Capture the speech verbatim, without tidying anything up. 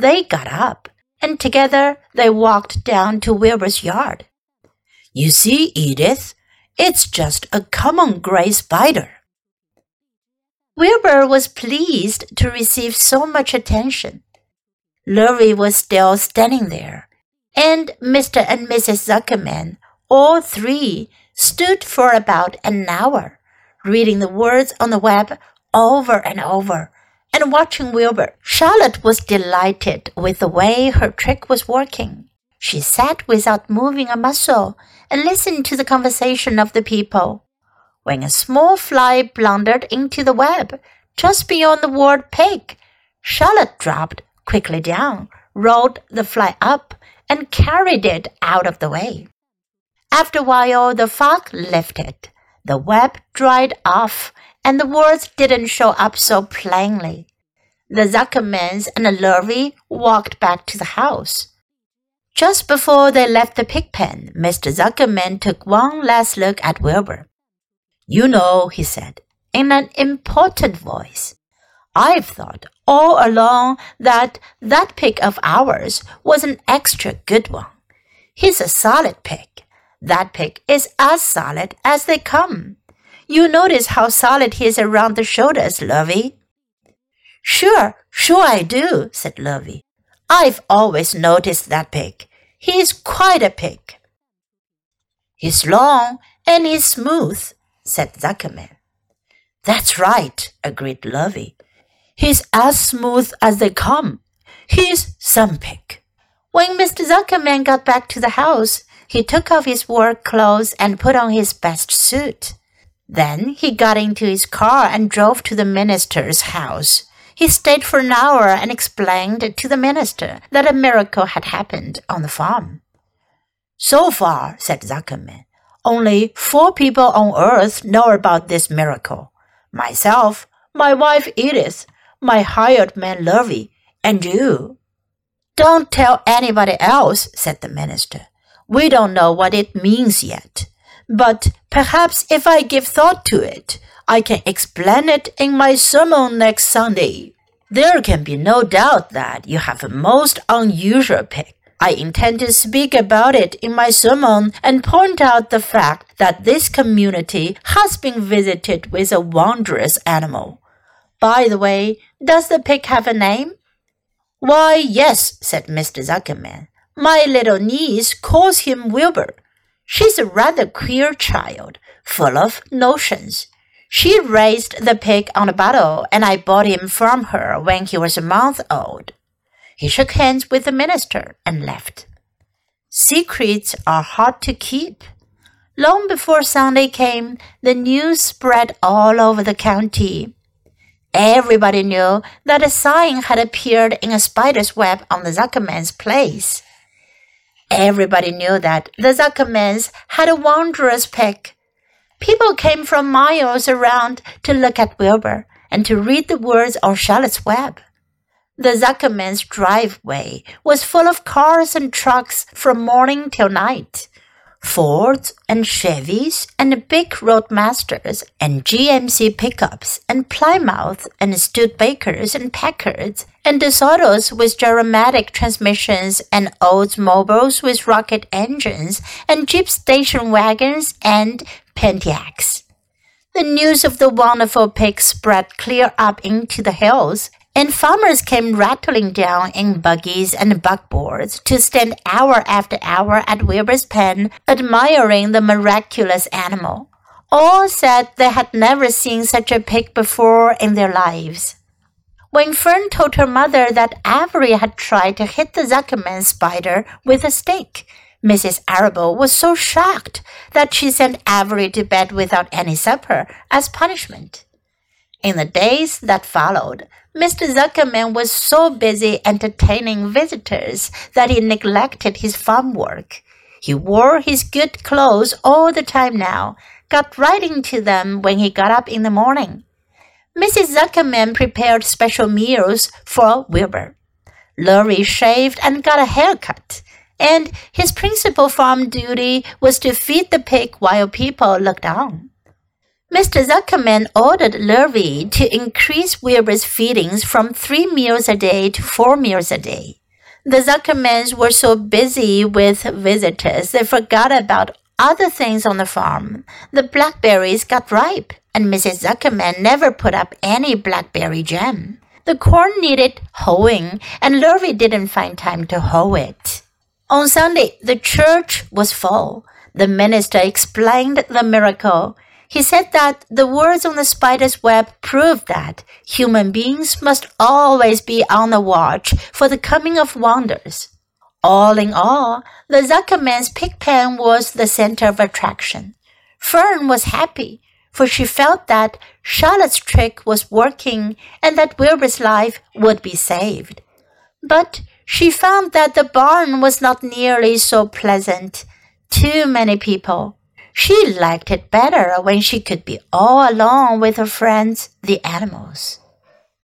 They got up, and together they walked down to Wilbur's yard. You see, Edith, it's just a common gray spider. Wilbur was pleased to receive so much attention. Lurvy was still standing there, and Mister and Missus Zuckerman, all three, stood for about an hour, reading the words on the web over and over, and watching Wilbur. Charlotte was delighted with the way her trick was working. She sat without moving a muscle and listened to the conversation of the people. When a small fly blundered into the web, just beyond the word pig, Charlotte dropped quickly down, rolled the fly up, and carried it out of the way. After a while, the fog lifted, the web dried off, and the words didn't show up so plainly. The Zuckermans and the Lurvy walked back to the house. Just before they left the pig pen, Mister Zuckerman took one last look at Wilbur. You know, he said, in an important voice, I've thought all along that that pig of ours was an extra good one. He's a solid pig. That pig is as solid as they come.You notice how solid he is around the shoulders, Lurvy. Sure, sure I do, said Lurvy. I've always noticed that pig. He is quite a pig. He's long and he's smooth, said Zuckerman. That's right, agreed Lurvy. He's as smooth as they come. He's some pig. When Mister Zuckerman got back to the house, he took off his work clothes and put on his best suit.Then he got into his car and drove to the minister's house. He stayed for an hour and explained to the minister that a miracle had happened on the farm. So far, said Zuckerman, only four people on earth know about this miracle. Myself, my wife Edith, my hired man Lurvy, and you. Don't tell anybody else, said the minister. We don't know what it means yet.But perhaps if I give thought to it, I can explain it in my sermon next Sunday. There can be no doubt that you have a most unusual pig. I intend to speak about it in my sermon and point out the fact that this community has been visited with a wondrous animal. By the way, does the pig have a name? Why, yes, said Mister Zuckerman. My little niece calls him Wilbur.She's a rather queer child, full of notions. She raised the pig on a bottle, and I bought him from her when he was a month old. He shook hands with the minister and left. Secrets are hard to keep. Long before Sunday came, the news spread all over the county. Everybody knew that a sign had appeared in a spider's web on the Zuckerman's place.Everybody knew that the Zuckermans had a wondrous pig. People came from miles around to look at Wilbur and to read the words on Charlotte's Web. The Zuckermans' driveway was full of cars and trucks from morning till night. Fords and Chevys and big roadmasters and G M C pickups and Plymouth and Studebakers and Packards and DeSotos with gyromatic transmissions and Oldsmobiles with rocket engines and Jeep station wagons and Pontiacs. The news of the wonderful pig spread clear up into the hills, and farmers came rattling down in buggies and buckboards to stand hour after hour at Wilbur's pen, admiring the miraculous animal. All said they had never seen such a pig before in their lives. When Fern told her mother that Avery had tried to hit the Zuckerman spider with a stick, Missus Arable was so shocked that she sent Avery to bed without any supper as punishment.In the days that followed, Mister Zuckerman was so busy entertaining visitors that he neglected his farm work. He wore his good clothes all the time now, got right into them when he got up in the morning. Missus Zuckerman prepared special meals for Wilbur. Lurvy shaved and got a haircut, and his principal farm duty was to feed the pig while people looked on. Mister Zuckerman ordered Lurvy to increase Wilbur's feedings from three meals a day to four meals a day. The Zuckermans were so busy with visitors they forgot about other things on the farm. The blackberries got ripe, and Missus Zuckerman never put up any blackberry jam. The corn needed hoeing, and Lurvy didn't find time to hoe it. On Sunday, the church was full. The minister explained the miracle.He said that the words on the spider's web proved that human beings must always be on the watch for the coming of wonders. All in all, the Zuckerman's pig pen was the center of attraction. Fern was happy, for she felt that Charlotte's trick was working and that Wilbur's life would be saved. But she found that the barn was not nearly so pleasant. Too many people.She liked it better when she could be all alone with her friends, the animals.